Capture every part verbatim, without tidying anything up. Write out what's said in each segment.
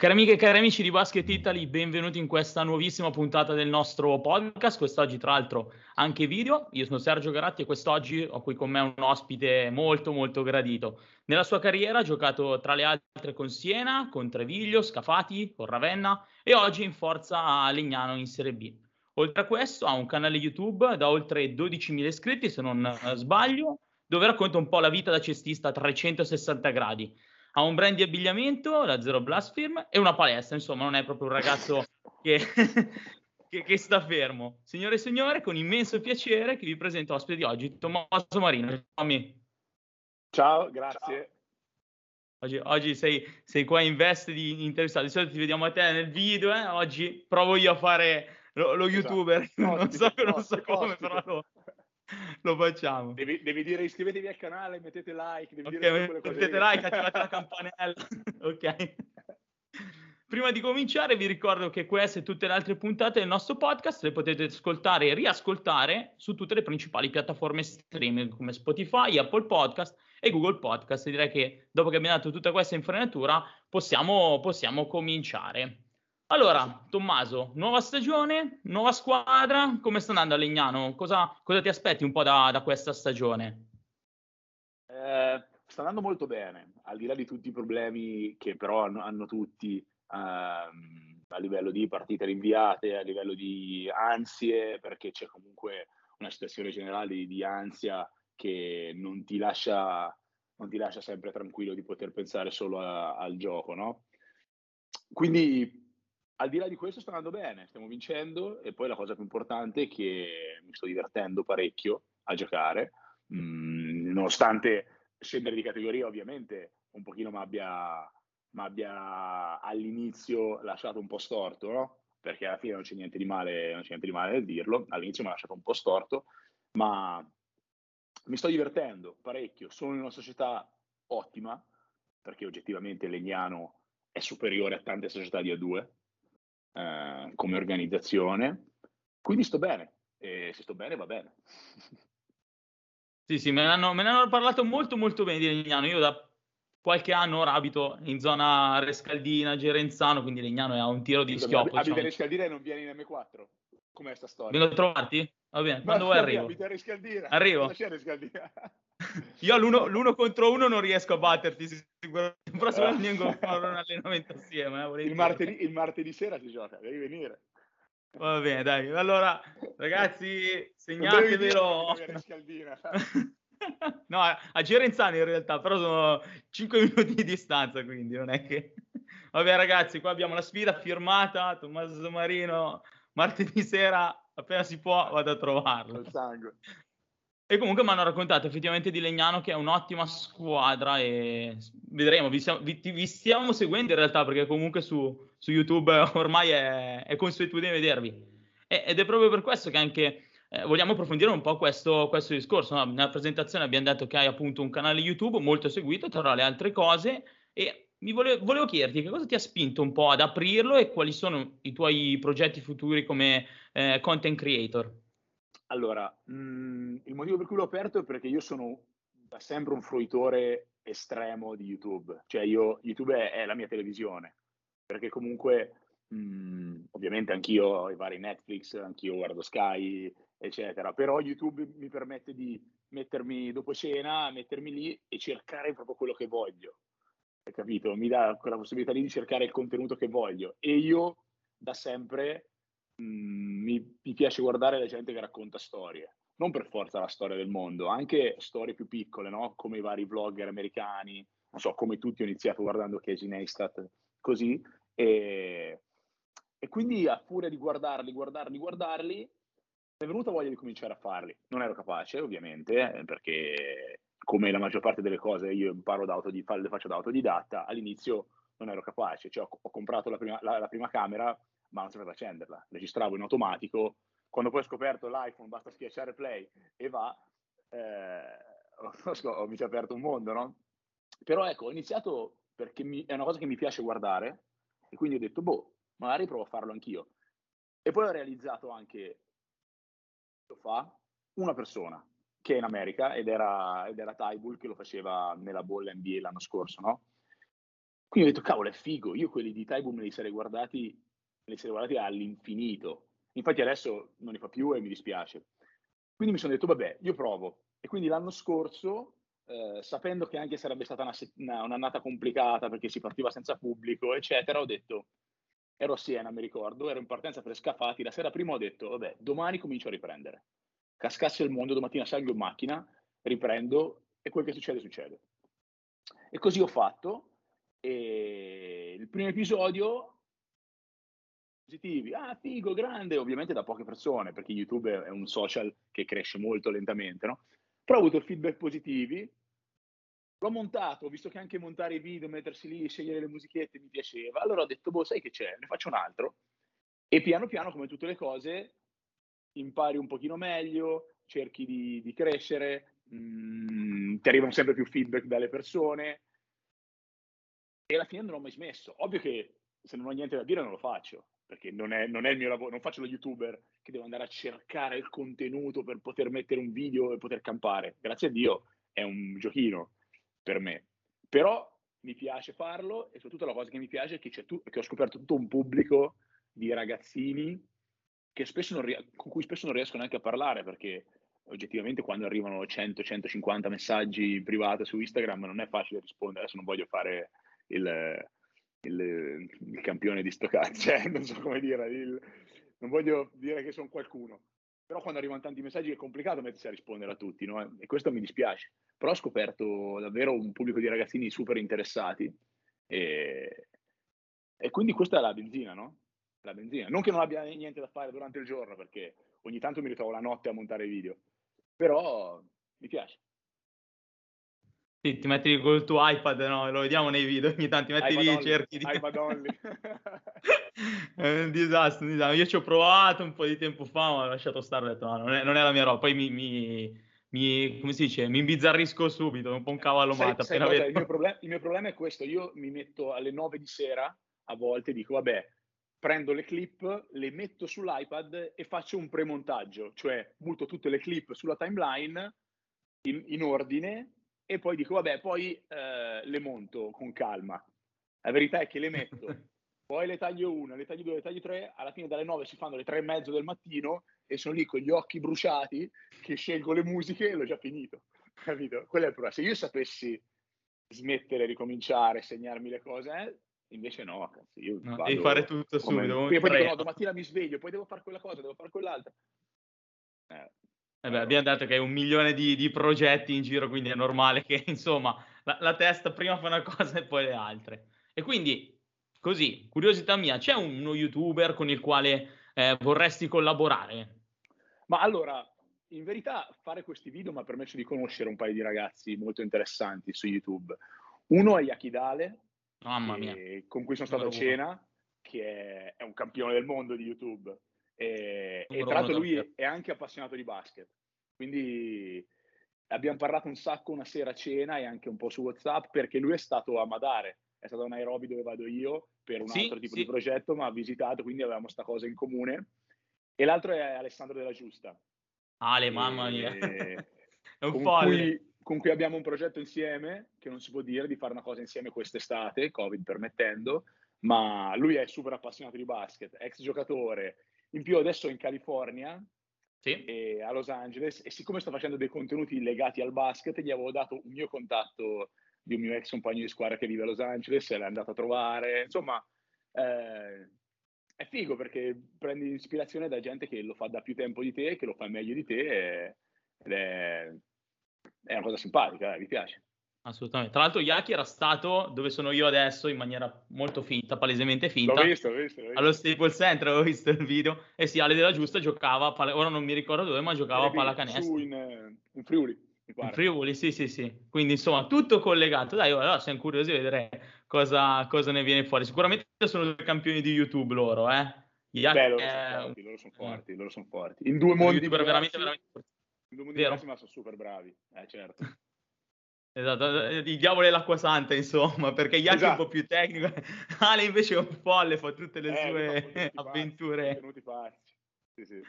Cari amiche e cari amici di Basket Italy, benvenuti in questa nuovissima puntata del nostro podcast, quest'oggi tra l'altro anche video. Io sono Sergio Garatti e quest'oggi ho qui con me un ospite molto molto gradito. Nella sua carriera ha giocato tra le altre con Siena, con Treviglio, Scafati, con Ravenna e oggi in forza a Legnano in Serie B. Oltre a questo ha un canale YouTube da oltre dodicimila iscritti se non sbaglio, dove racconta un po' la vita da cestista a trecentosessanta gradi. Ha un brand di abbigliamento, la Zero Blast Firm, e una palestra, insomma, non è proprio un ragazzo che, che, che sta fermo. Signore e signore, con immenso piacere che vi presento l'ospite di oggi, Tommaso Marino. Tommy. Ciao, grazie. Ciao. Oggi, oggi sei, sei qua in veste di intervistato, di solito ti vediamo a te nel video, eh? Oggi provo io a fare lo, lo youtuber, non so, non so come, però lo, lo facciamo. Devi, devi dire iscrivetevi al canale, mettete like, devi okay, dire mettete cose che... like, attivate la campanella. Ok. Prima di cominciare vi ricordo che queste e tutte le altre puntate del nostro podcast le potete ascoltare e riascoltare su tutte le principali piattaforme streaming come Spotify, Apple Podcast e Google Podcast. E direi che dopo che abbiamo dato tutta questa infrenatura possiamo, possiamo cominciare. Allora, Tommaso, nuova stagione, nuova squadra, come sta andando a Legnano? Cosa, cosa ti aspetti un po' da, da questa stagione? Eh, sta andando molto bene, al di là di tutti i problemi che però hanno, hanno tutti ehm, a livello di partite rinviate, a livello di ansie, perché c'è comunque una situazione generale di, di ansia che non ti lascia, non ti lascia sempre tranquillo di poter pensare solo a, al gioco, no? Quindi... al di là di questo sta andando bene, stiamo vincendo e poi la cosa più importante è che mi sto divertendo parecchio a giocare, mm, nonostante scendere di categoria ovviamente un pochino mi abbia all'inizio lasciato un po' storto, no? Perché alla fine non c'è niente di male, non c'è niente di male nel dirlo, all'inizio mi ha lasciato un po' storto, ma mi sto divertendo parecchio, sono in una società ottima, perché oggettivamente Legnano è superiore a tante società di A due, Uh, come organizzazione, quindi sto bene e se sto bene va bene. Sì sì, me ne hanno, me ne hanno parlato molto molto bene di Legnano. Io da qualche anno ora abito in zona Rescaldina, Gerenzano, quindi Legnano è a un tiro di sì, schioppo. Abita diciamo. Rescaldina e non vieni in M quattro? Com'è sta storia? Vengo a trovarti? Va bene, quando vuoi arrivo. Abita a Rescaldina. Arrivo. Io l'uno, l'uno contro uno non riesco a batterti sicuramente. Il prossimo andiamo a fare un allenamento assieme. Eh, il, martedì, il martedì sera si gioca, devi venire. Va bene, dai. Allora, ragazzi, segnatevelo. No, a Gerenzano in realtà, però sono cinque minuti di distanza, quindi non è che... Vabbè ragazzi, qua abbiamo la sfida firmata, Tommaso Marino, martedì sera, appena si può, vado a trovarlo. Il sangue. E comunque mi hanno raccontato effettivamente di Legnano che è un'ottima squadra e vedremo, vi, siamo, vi, vi stiamo seguendo in realtà perché comunque su, su YouTube ormai è, è consuetudine vedervi e, ed è proprio per questo che anche eh, vogliamo approfondire un po' questo, questo discorso, no? Nella presentazione abbiamo detto che hai appunto un canale YouTube molto seguito tra le altre cose e mi volevo, volevo chiederti che cosa ti ha spinto un po' ad aprirlo e quali sono i tuoi progetti futuri come eh, content creator? Allora, mh, il motivo per cui l'ho aperto è perché io sono da sempre un fruitore estremo di YouTube, cioè io, YouTube è, è la mia televisione, perché comunque mh, ovviamente anch'io ho i vari Netflix, anch'io guardo Sky, eccetera, però YouTube mi permette di mettermi dopo cena, mettermi lì e cercare proprio quello che voglio, hai capito? Mi dà quella possibilità lì di cercare il contenuto che voglio e io da sempre... Mi, mi piace guardare la gente che racconta storie, non per forza la storia del mondo, anche storie più piccole, no? Come i vari vlogger americani, non so, come tutti ho iniziato guardando Casey Neistat, così, e, e quindi a furia di guardarli, guardarli, guardarli, mi è venuta voglia di cominciare a farli. Non ero capace, ovviamente, perché come la maggior parte delle cose io imparo da autodidatta, le faccio da autodidatta, all'inizio non ero capace, cioè ho, ho comprato la prima, la, la prima camera, ma non sapevo accenderla, registravo in automatico, quando poi ho scoperto l'iPhone basta schiacciare play e va, eh, mi si è aperto un mondo, no? Però ecco, ho iniziato perché mi, è una cosa che mi piace guardare e quindi ho detto, boh, magari provo a farlo anch'io. E poi ho realizzato anche, lo fa, una persona che è in America ed era, ed era Tybull che lo faceva nella bolla N B A l'anno scorso, no? Quindi ho detto, cavolo, è figo. Io quelli di Tybull me li sarei guardati, me li sarei guardati all'infinito. Infatti adesso non ne fa più e mi dispiace. Quindi mi sono detto, vabbè, io provo. E quindi l'anno scorso, eh, sapendo che anche sarebbe stata una, una, un'annata complicata perché si partiva senza pubblico, eccetera, ho detto, ero a Siena, mi ricordo, ero in partenza per Scafati, la sera prima ho detto, vabbè, domani comincio a riprendere. Cascasse il mondo, domattina salgo in macchina, riprendo e quel che succede, succede. E così ho fatto. E il primo episodio, positivi, ah figo, grande, ovviamente da poche persone, perché YouTube è un social che cresce molto lentamente, no? Però ho avuto feedback positivi, l'ho montato, ho visto che anche montare i video, mettersi lì, scegliere le musichette mi piaceva, allora ho detto, boh, sai che c'è, ne faccio un altro, e piano piano, come tutte le cose, impari un pochino meglio, cerchi di, di crescere, mh, ti arrivano sempre più feedback dalle persone, e alla fine non l'ho mai smesso. Ovvio che se non ho niente da dire non lo faccio, perché non è, non è il mio lavoro, non faccio lo youtuber che devo andare a cercare il contenuto per poter mettere un video e poter campare. Grazie a Dio è un giochino per me. Però mi piace farlo e soprattutto la cosa che mi piace è che, c'è tu, che ho scoperto tutto un pubblico di ragazzini che spesso non, con cui spesso non riesco neanche a parlare, perché oggettivamente quando arrivano cento centocinquanta messaggi in privato su Instagram non è facile rispondere. Adesso non voglio fare... Il, il, il campione di sto cazzo, eh? Non so come dire, il, non voglio dire che sono qualcuno, però quando arrivano tanti messaggi è complicato mettersi a rispondere a tutti, no? E questo mi dispiace, però ho scoperto davvero un pubblico di ragazzini super interessati e, e quindi questa è la benzina, no? La benzina, non che non abbia niente da fare durante il giorno, perché ogni tanto mi ritrovo la notte a montare video, però mi piace. Sì, ti metti col tuo iPad, no? Lo vediamo nei video, ogni tanto ti metti iPad lì e cerchi di... iPad only. È un disastro, un disastro. Io ci ho provato un po' di tempo fa, ma ho lasciato stare, ho detto, no, non è, non è la mia roba. Poi mi, mi, mi, come si dice, mi imbizzarrisco subito, un po' un cavallo matta. Sai, sai il, mio problem- il mio problema è questo, io mi metto alle nove di sera, a volte dico, vabbè, prendo le clip, le metto sull'iPad e faccio un premontaggio, cioè butto tutte le clip sulla timeline in, in ordine... E poi dico, vabbè, poi eh, le monto con calma. La verità è che le metto, poi le taglio una, le taglio due, le taglio tre, alla fine dalle nove si fanno le tre e mezzo del mattino e sono lì con gli occhi bruciati che scelgo le musiche e l'ho già finito. Capito? Quello è il problema. Se io sapessi smettere, ricominciare, segnarmi le cose, eh, invece no. Cazzo, io no, devi fare tutto come... subito. Poi dico, no, domattina mi sveglio, poi devo fare quella cosa, devo fare quell'altra. Eh. Eh beh, abbiamo detto che hai un milione di, di progetti in giro, quindi è normale che, insomma, la, la testa prima fa una cosa e poi le altre. E quindi, così, curiosità mia, c'è uno youtuber con il quale eh, vorresti collaborare? Ma allora, in verità, fare questi video mi ha permesso di conoscere un paio di ragazzi molto interessanti su YouTube. Uno è Yakidale, mamma mia, con cui sono stato a cena, che è, è un campione del mondo di YouTube. E, e tra l'altro lui è anche appassionato di basket, quindi abbiamo parlato un sacco una sera a cena e anche un po' su WhatsApp, perché lui è stato a Madare, è stato a Nairobi dove vado io per un sì, altro tipo sì. di progetto, ma ha visitato, quindi avevamo sta cosa in comune. E l'altro è Alessandro della Giusta, Ale, e, mamma mia, è un folle, con cui abbiamo un progetto insieme che non si può dire di fare una cosa insieme quest'estate, Covid permettendo, ma lui è super appassionato di basket, ex giocatore. In più adesso è in California, sì. E a Los Angeles, e siccome sto facendo dei contenuti legati al basket, gli avevo dato un mio contatto di un mio ex compagno di squadra che vive a Los Angeles, se l'è andato a trovare, insomma eh, è figo perché prendi ispirazione da gente che lo fa da più tempo di te, che lo fa meglio di te, e, ed è, è una cosa simpatica, eh, mi piace. Assolutamente. Tra l'altro Yaki era stato dove sono io adesso in maniera molto finta, palesemente finta. L'ho visto, l'ho visto, l'ho visto. Allo Staples Center avevo visto il video e sì, Ale della Giusta giocava, ora non mi ricordo dove, ma giocava a pallacanestro. In, in Friuli, mi pare. In Friuli, sì, sì, sì. Quindi insomma, tutto collegato. Dai, allora siamo curiosi di vedere cosa, cosa ne viene fuori. Sicuramente sono due campioni di YouTube loro, eh. Yaki, beh, loro, è... sono forti, loro sono forti, loro sono forti. In due mondi diversi, veramente, veramente forti. In due mondi diversi, ma sono super bravi, eh, certo. Esatto, il diavolo è l'acqua santa, insomma, perché Yaki esatto. È un po' più tecnico, Ale invece è un folle, fa tutte le eh, sue avventure. Pazzi, sì, sì.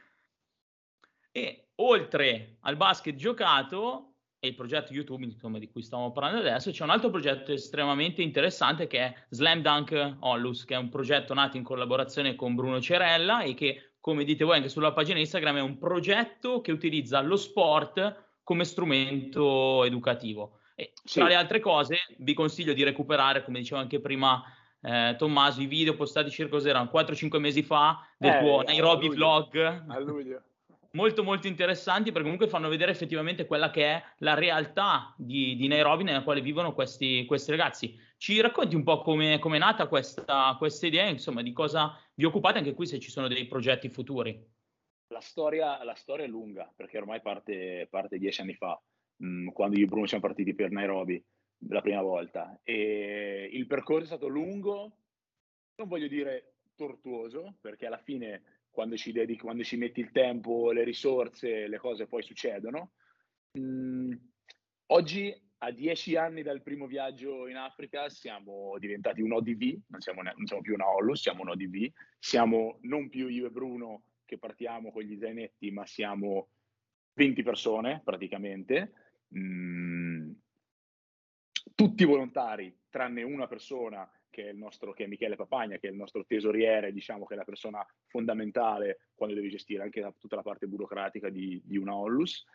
E oltre al basket giocato, e il progetto YouTube, insomma, di cui stavamo parlando adesso, c'è un altro progetto estremamente interessante che è Slam Dunk Onlus, che è un progetto nato in collaborazione con Bruno Cerella e che, come dite voi anche sulla pagina Instagram, è un progetto che utilizza lo sport come strumento educativo. E sì. Tra le altre cose vi consiglio di recuperare, come dicevo anche prima eh, Tommaso, i video postati circa quattro cinque mesi fa del eh, tuo Nairobi a luglio, vlog. A luglio. Molto molto interessanti, perché comunque fanno vedere effettivamente quella che è la realtà di, di Nairobi nella quale vivono questi, questi ragazzi. Ci racconti un po' come è nata questa, questa idea, insomma, di cosa vi occupate anche qui, se ci sono dei progetti futuri. La storia, la storia è lunga, perché ormai parte, parte dieci anni fa, mh, quando io e Bruno siamo partiti per Nairobi la prima volta, e il percorso è stato lungo, non voglio dire tortuoso, perché alla fine quando ci dedichi, quando ci metti il tempo, le risorse, le cose poi succedono. Mm, oggi, a dieci anni dal primo viaggio in Africa, siamo diventati un O D V, non siamo, ne- non siamo più una Onlus, siamo un O D V, siamo non più io e Bruno che partiamo con gli zainetti, ma siamo venti persone praticamente, mm, tutti volontari, tranne una persona, che è il nostro, che è Michele Papagna, che è il nostro tesoriere, diciamo, che è la persona fondamentale quando devi gestire anche la, tutta la parte burocratica di, di una Onlus,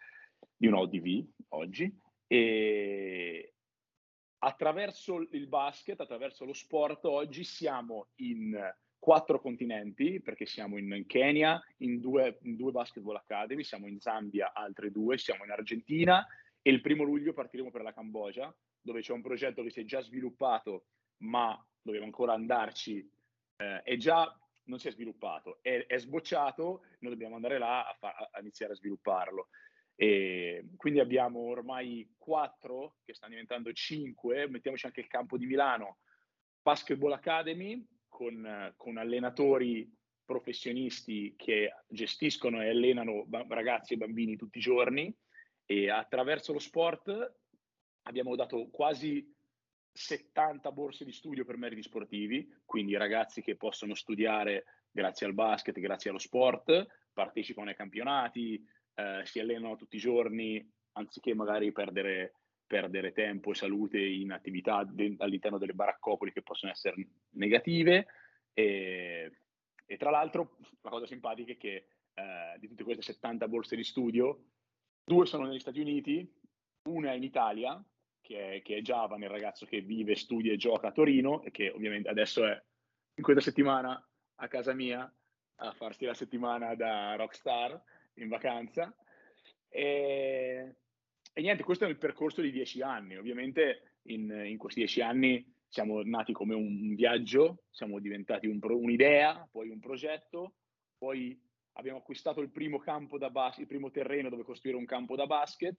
di una O D V oggi. E attraverso il basket, attraverso lo sport, oggi siamo in quattro continenti, perché siamo in, in Kenya, in due, in due basketball academy, siamo in Zambia, altre due, siamo in Argentina, e il primo luglio partiremo per la Cambogia, dove c'è un progetto che si è già sviluppato, ma doveva ancora andarci, eh, è già, non si è sviluppato, è, è sbocciato, noi dobbiamo andare là a, fa- a iniziare a svilupparlo. E quindi abbiamo ormai quattro, che stanno diventando cinque, mettiamoci anche il campo di Milano, Basketball Academy, con, con allenatori professionisti che gestiscono e allenano b- ragazzi e bambini tutti i giorni, e attraverso lo sport abbiamo dato quasi settanta borse di studio per meriti sportivi, quindi ragazzi che possono studiare grazie al basket, grazie allo sport, partecipano ai campionati, eh, si allenano tutti i giorni, anziché magari perdere, perdere tempo e salute in attività de- all'interno delle baraccopoli che possono essere negative. E, e tra l'altro la cosa simpatica è che eh, di tutte queste settanta borse di studio, due sono negli Stati Uniti, una è in Italia, Che è, che è Giavan, il ragazzo che vive, studia e gioca a Torino, e che ovviamente adesso è in questa settimana a casa mia a farsi la settimana da rockstar in vacanza. E, e niente, questo è il percorso di dieci anni. Ovviamente in, in questi dieci anni siamo nati come un viaggio, siamo diventati un pro, un'idea, poi un progetto, poi abbiamo acquistato il primo campo da bas- il primo terreno dove costruire un campo da basket.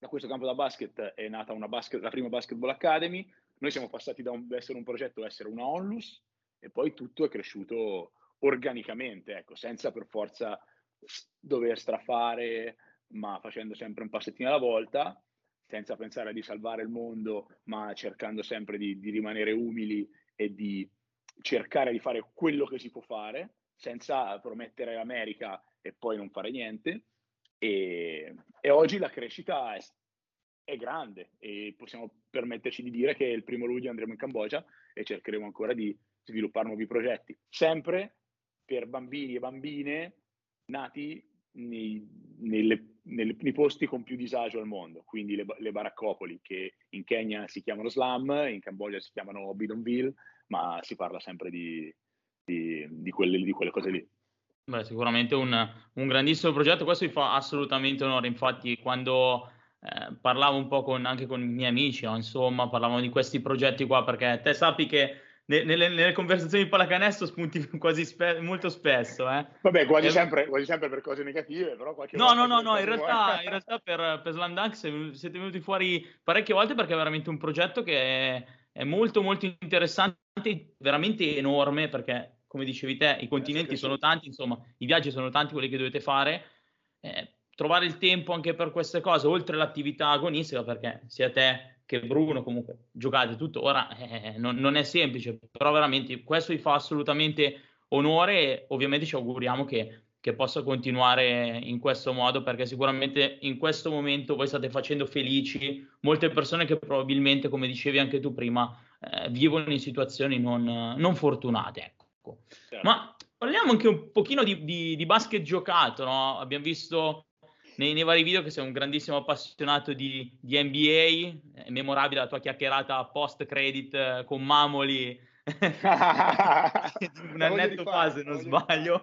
Da questo campo da basket è nata una basket, la prima Basketball Academy. Noi siamo passati da, un, da essere un progetto a essere una Onlus, e poi tutto è cresciuto organicamente, ecco, senza per forza dover strafare, ma facendo sempre un passettino alla volta, senza pensare di salvare il mondo, ma cercando sempre di, di rimanere umili e di cercare di fare quello che si può fare, senza promettere l'America e poi non fare niente. E, e oggi la crescita è, è grande, e possiamo permetterci di dire che il primo luglio andremo in Cambogia e cercheremo ancora di sviluppare nuovi progetti, sempre per bambini e bambine nati nei, nelle, nelle, nei posti con più disagio al mondo, quindi le, le baraccopoli, che in Kenya si chiamano slum, in Cambogia si chiamano bidonville, ma si parla sempre di, di, di, quelle, di quelle cose lì. Beh, sicuramente un, un grandissimo progetto, questo vi fa assolutamente onore. Infatti quando eh, parlavo un po' con, anche con i miei amici, no? Insomma, parlavamo di questi progetti qua, perché te sappi che ne, nelle, nelle conversazioni di pallacanestro spunti quasi spe- molto spesso. Eh. Vabbè, quasi, eh, sempre, quasi sempre per cose negative, però qualche no, volta... No, no, no, in realtà, in realtà per, per Slam Dunk siete venuti fuori parecchie volte, perché è veramente un progetto che è, è molto molto interessante, veramente enorme, perché... come dicevi te, i continenti sono tanti, insomma, i viaggi sono tanti, quelli che dovete fare, eh, trovare il tempo anche per queste cose, oltre all'attività agonistica, perché sia te che Bruno comunque giocate tuttora, eh, non, non è semplice, però veramente questo vi fa assolutamente onore, e ovviamente ci auguriamo che che possa continuare in questo modo, perché sicuramente in questo momento voi state facendo felici molte persone che probabilmente, come dicevi anche tu prima, eh, vivono in situazioni non, non fortunate. Ecco. Certo. Ma parliamo anche un pochino di, di, di basket giocato, no? Abbiamo visto nei, nei vari video che sei un grandissimo appassionato di, di N B A, è memorabile la tua chiacchierata post-credit con Mamoli, un annetto fa, se non sbaglio.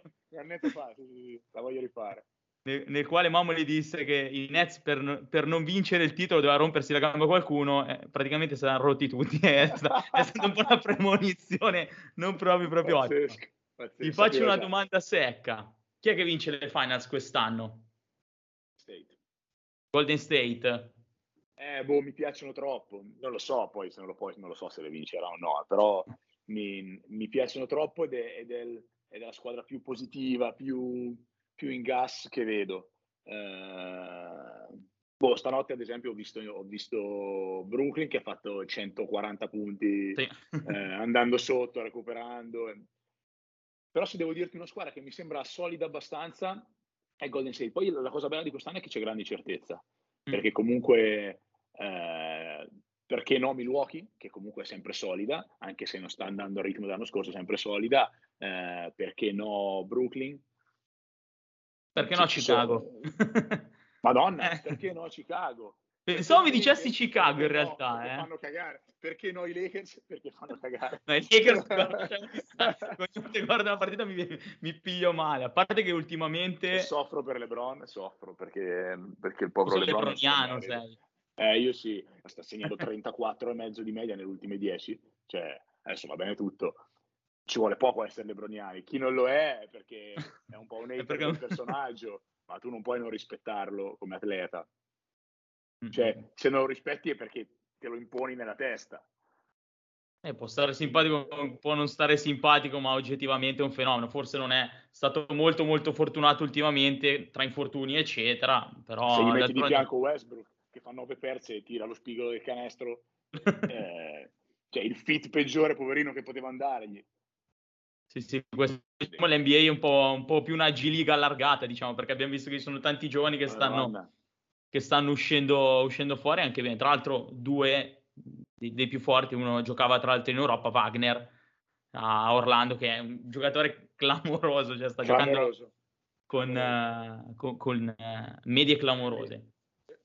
La voglio rifare, nel, nel quale Mamoli disse che i Nets per, per non vincere il titolo doveva rompersi la gamba qualcuno, eh, praticamente si erano rotti tutti, è stata, è stata un po' una premonizione non proprio proprio pazzesco, ottima. Pazzesco, ti faccio una domanda secca: chi è che vince le finals quest'anno? State. Golden State. Eh, boh, mi piacciono troppo, non lo so poi se non lo, poi, non lo so se le vincerà o no, però mi, mi piacciono troppo ed è, ed è il, ed è la squadra più positiva, più, più in gas che vedo. Uh, boh, stanotte ad esempio ho visto, ho visto Brooklyn che ha fatto centoquaranta punti, sì. eh, andando sotto, recuperando. Però se devo dirti una squadra che mi sembra solida abbastanza è Golden State. Poi la cosa bella di quest'anno è che c'è grande certezza, mm. perché comunque... Eh, perché no Milwaukee, che comunque è sempre solida, anche se non sta andando al ritmo dell'anno scorso, è sempre solida, eh, perché no Brooklyn? Perché no Chicago? Madonna, eh. perché no Chicago? Pensavo mi dicessi Chicago in realtà. No, eh. Fanno cagare. Perché no i Lakers? Perché fanno cagare. No, i Lakers, quando guardo la partita mi, mi piglio male, a parte che ultimamente... Soffro per LeBron, soffro perché, perché il povero LeBron... Lebroniano sei. Eh, io sì, sta segnando trentaquattro e mezzo di media nelle ultime dieci, cioè adesso va bene tutto, ci vuole poco a essere lebroniani, chi non lo è perché è un po' un hater perché... del personaggio, ma tu non puoi non rispettarlo come atleta, cioè se non lo rispetti è perché te lo imponi nella testa. Eh, può stare simpatico, può non stare simpatico, ma oggettivamente è un fenomeno. Forse non è stato molto molto fortunato ultimamente tra infortuni eccetera, però se gli metti di fianco Westbrook che fa nove perse e tira lo spigolo del canestro, eh, cioè il fit peggiore, poverino, che poteva andargli. Sì, sì, questo, diciamo, l'N B A è un po', un po' più una G-Liga allargata, diciamo, perché abbiamo visto che ci sono tanti giovani che stanno, che stanno uscendo, uscendo fuori anche bene. Tra l'altro due dei, dei più forti, uno giocava tra l'altro in Europa, Wagner, a Orlando, che è un giocatore clamoroso, cioè sta clamoroso. giocando con, uh, con, con uh, medie clamorose.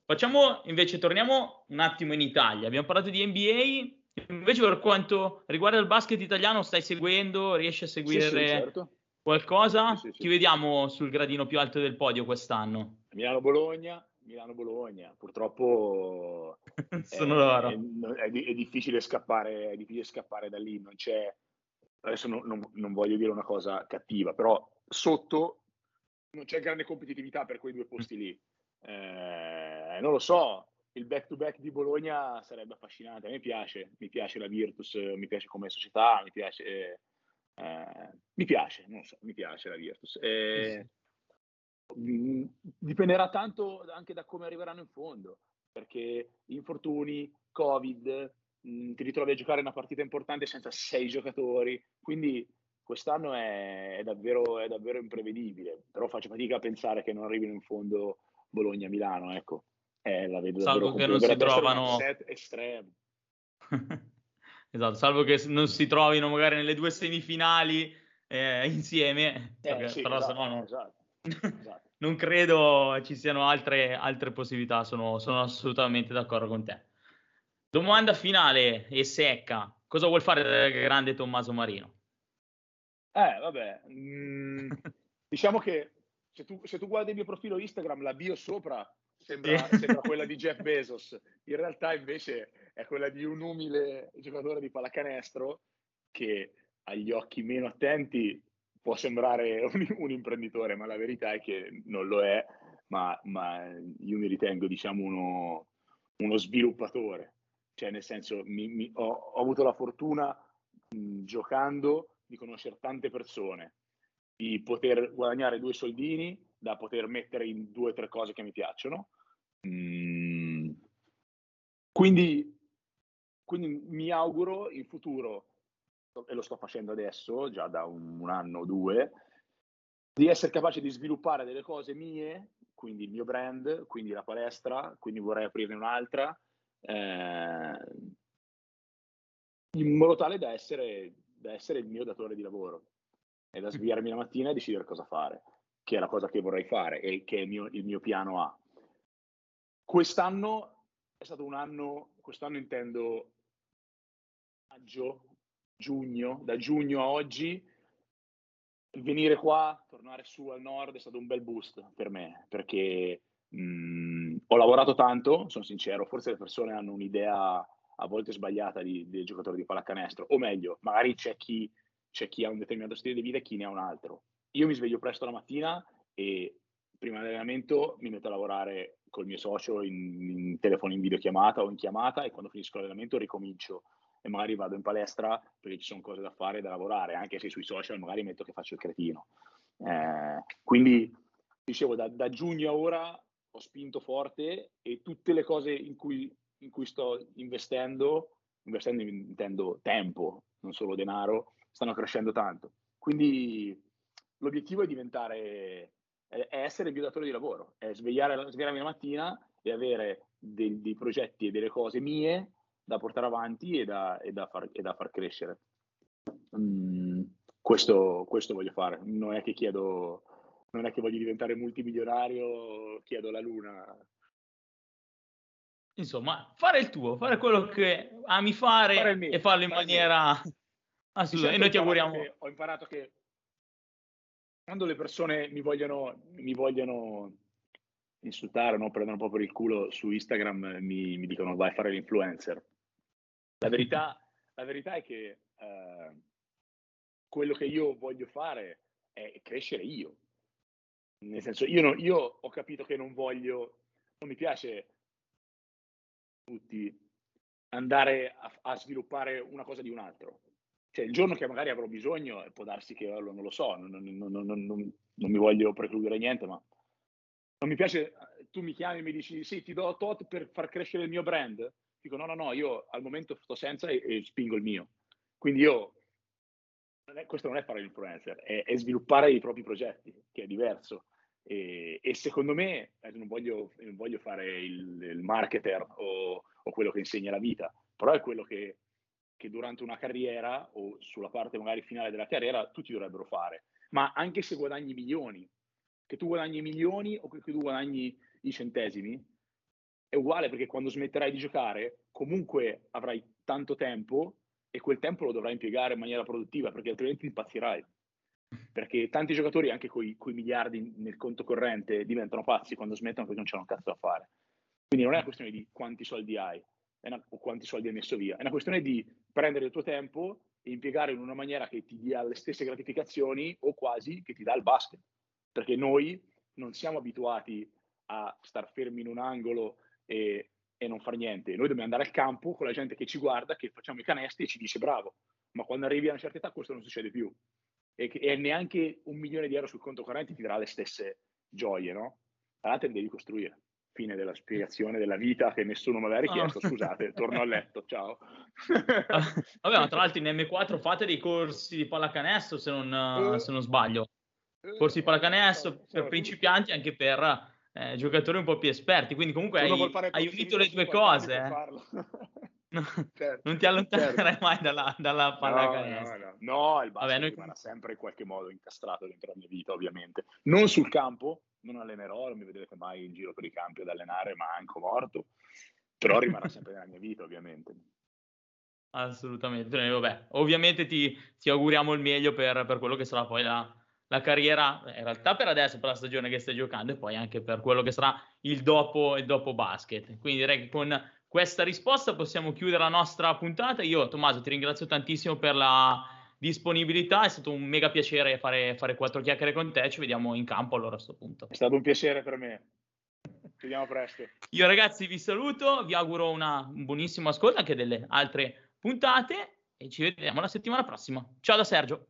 Facciamo invece, torniamo un attimo in Italia, abbiamo parlato di N B A, invece per quanto riguarda il basket italiano stai seguendo, riesci a seguire sì, sì, certo. qualcosa? Sì, sì, sì. Ci vediamo sul gradino più alto del podio quest'anno? Milano-Bologna, Milano-Bologna, purtroppo Sono è, loro. È, è, è difficile scappare, è difficile scappare da lì, non c'è, adesso non, non, non voglio dire una cosa cattiva, però sotto non c'è grande competitività per quei due posti lì. Eh, non lo so, il back to back di Bologna sarebbe affascinante, a me piace, mi piace la Virtus, mi piace come società, mi piace, eh, eh, mi piace, non so, mi piace la Virtus. Eh, mh, dipenderà tanto anche da come arriveranno in fondo, perché infortuni, Covid, mh, ti ritrovi a giocare una partita importante senza sei giocatori, quindi quest'anno è, è, davvero, è davvero imprevedibile, però faccio fatica a pensare che non arrivino in fondo Bologna-Milano, ecco, eh, la vedo salvo che non si trovano set estremo. Esatto, salvo che non si trovino magari nelle due semifinali eh, insieme, eh, perché, sì, però esatto, sennò non... Esatto, esatto. non credo ci siano altre, altre possibilità, sono, sono assolutamente d'accordo con te. Domanda finale e secca: cosa vuol fare il grande Tommaso Marino? Eh, vabbè, mm, diciamo che Se tu, se tu guardi il mio profilo Instagram, la bio sopra sembra, sembra quella di Jeff Bezos, in realtà invece è quella di un umile giocatore di pallacanestro che agli occhi meno attenti può sembrare un, un imprenditore, ma la verità è che non lo è, ma, ma io mi ritengo, diciamo, uno, uno sviluppatore, cioè nel senso mi, mi, ho, ho avuto la fortuna mh, giocando di conoscere tante persone, di poter guadagnare due soldini da poter mettere in due o tre cose che mi piacciono, mm. quindi, quindi mi auguro in futuro, e lo sto facendo adesso già da un, un anno o due, di essere capace di sviluppare delle cose mie, quindi il mio brand, quindi la palestra, quindi vorrei aprirne un'altra, eh, in modo tale da essere, da essere il mio datore di lavoro e da svegliarmi la mattina e decidere cosa fare, che è la cosa che vorrei fare e che è il mio, il mio piano A. Quest'anno è stato un anno, quest'anno intendo maggio, giugno, da giugno a oggi, venire qua, tornare su al nord è stato un bel boost per me, perché mh, ho lavorato tanto, sono sincero, forse le persone hanno un'idea a volte sbagliata di, del giocatore di pallacanestro, o meglio, magari c'è chi, c'è chi ha un determinato stile di vita e chi ne ha un altro. Io mi sveglio presto la mattina e prima dell'allenamento mi metto a lavorare col mio socio in, in telefono, in videochiamata o in chiamata, e quando finisco l'allenamento ricomincio e magari vado in palestra perché ci sono cose da fare e da lavorare, anche se sui social magari metto che faccio il cretino. Eh, quindi, dicevo, da, da giugno a ora ho spinto forte e tutte le cose in cui, in cui sto investendo, investendo intendo tempo, non solo denaro, stanno crescendo tanto. Quindi l'obiettivo è diventare, è essere il mio datore di lavoro, è svegliare, svegliarmi la mattina e avere dei, dei progetti e delle cose mie da portare avanti e da, e da, far, e da far crescere. Mm, questo, questo voglio fare. Non è che chiedo, non è che voglio diventare multimilionario, chiedo la luna. Insomma, fare il tuo, fare quello che ami fare, fare mio, e farlo in maniera assoluta. E noi ti auguriamo. Ho imparato che quando le persone mi vogliono, mi vogliono insultare, no? Prendono un po' per il culo su Instagram, mi, mi dicono vai a fare l'influencer. La verità, la verità è che eh, quello che io voglio fare è crescere io. Nel senso, io, no, io ho capito che non voglio, non mi piace tutti andare a, a sviluppare una cosa di un altro. Cioè, il giorno che magari avrò bisogno, può darsi che non lo so, non, non, non, non, non mi voglio precludere niente, ma non mi piace, tu mi chiami e mi dici sì, ti do tot per far crescere il mio brand. Dico no, no, no, io al momento sto senza e, e spingo il mio. Quindi io, non è, questo non è fare l'influencer, è, è sviluppare i propri progetti, che è diverso. E, e secondo me, non voglio, non voglio fare il, il marketer o, o quello che insegna la vita, però è quello che, che durante una carriera o sulla parte magari finale della carriera tutti dovrebbero fare. Ma anche se guadagni milioni, che tu guadagni milioni o che tu guadagni i centesimi, è uguale, perché quando smetterai di giocare comunque avrai tanto tempo e quel tempo lo dovrai impiegare in maniera produttiva, perché altrimenti impazzirai. Perché tanti giocatori, anche coi, coi miliardi nel conto corrente, diventano pazzi quando smettono perché non c'è un cazzo da fare. Quindi non è una questione di quanti soldi hai è una, o quanti soldi hai messo via, è una questione di prendere il tuo tempo e impiegare in una maniera che ti dia le stesse gratificazioni o quasi che ti dà il basket. Perché noi non siamo abituati a star fermi in un angolo e, e non far niente. Noi dobbiamo andare al campo con la gente che ci guarda, che facciamo i canestri e ci dice bravo. Ma quando arrivi a una certa età questo non succede più. E, e neanche un milione di euro sul conto corrente ti darà le stesse gioie, no? Allora te le devi costruire. Fine della spiegazione della vita che nessuno me l'ha richiesto. Oh. Scusate, torno a letto, ciao. Vabbè, ma tra l'altro in M quattro fate dei corsi di pallacanestro, se non, eh. se non sbaglio. Corsi di pallacanestro per principianti, anche per eh, giocatori un po' più esperti, quindi comunque hai, hai unito le due cose, eh. No, certo, non ti allontanerai certo. mai dalla, dalla pallacanestro. No, no, no. no il basket noi... rimarrà sempre in qualche modo incastrato dentro la mia vita, ovviamente. Non sul campo, non allenerò, non mi vedrete mai in giro per i campi ad allenare, ma anche morto, però rimarrà sempre nella mia vita, ovviamente. Assolutamente, eh, vabbè. Ovviamente ti, ti auguriamo il meglio per, per quello che sarà poi la... la carriera, in realtà per adesso, per la stagione che stai giocando e poi anche per quello che sarà il dopo, il dopo basket. Quindi direi che con questa risposta possiamo chiudere la nostra puntata. Io, Tommaso, ti ringrazio tantissimo per la disponibilità, è stato un mega piacere fare, fare quattro chiacchiere con te, ci vediamo in campo allora a questo punto. È stato un piacere per me, ci vediamo presto. Io ragazzi vi saluto, vi auguro una, un buonissimo ascolto anche delle altre puntate e ci vediamo la settimana prossima. Ciao da Sergio.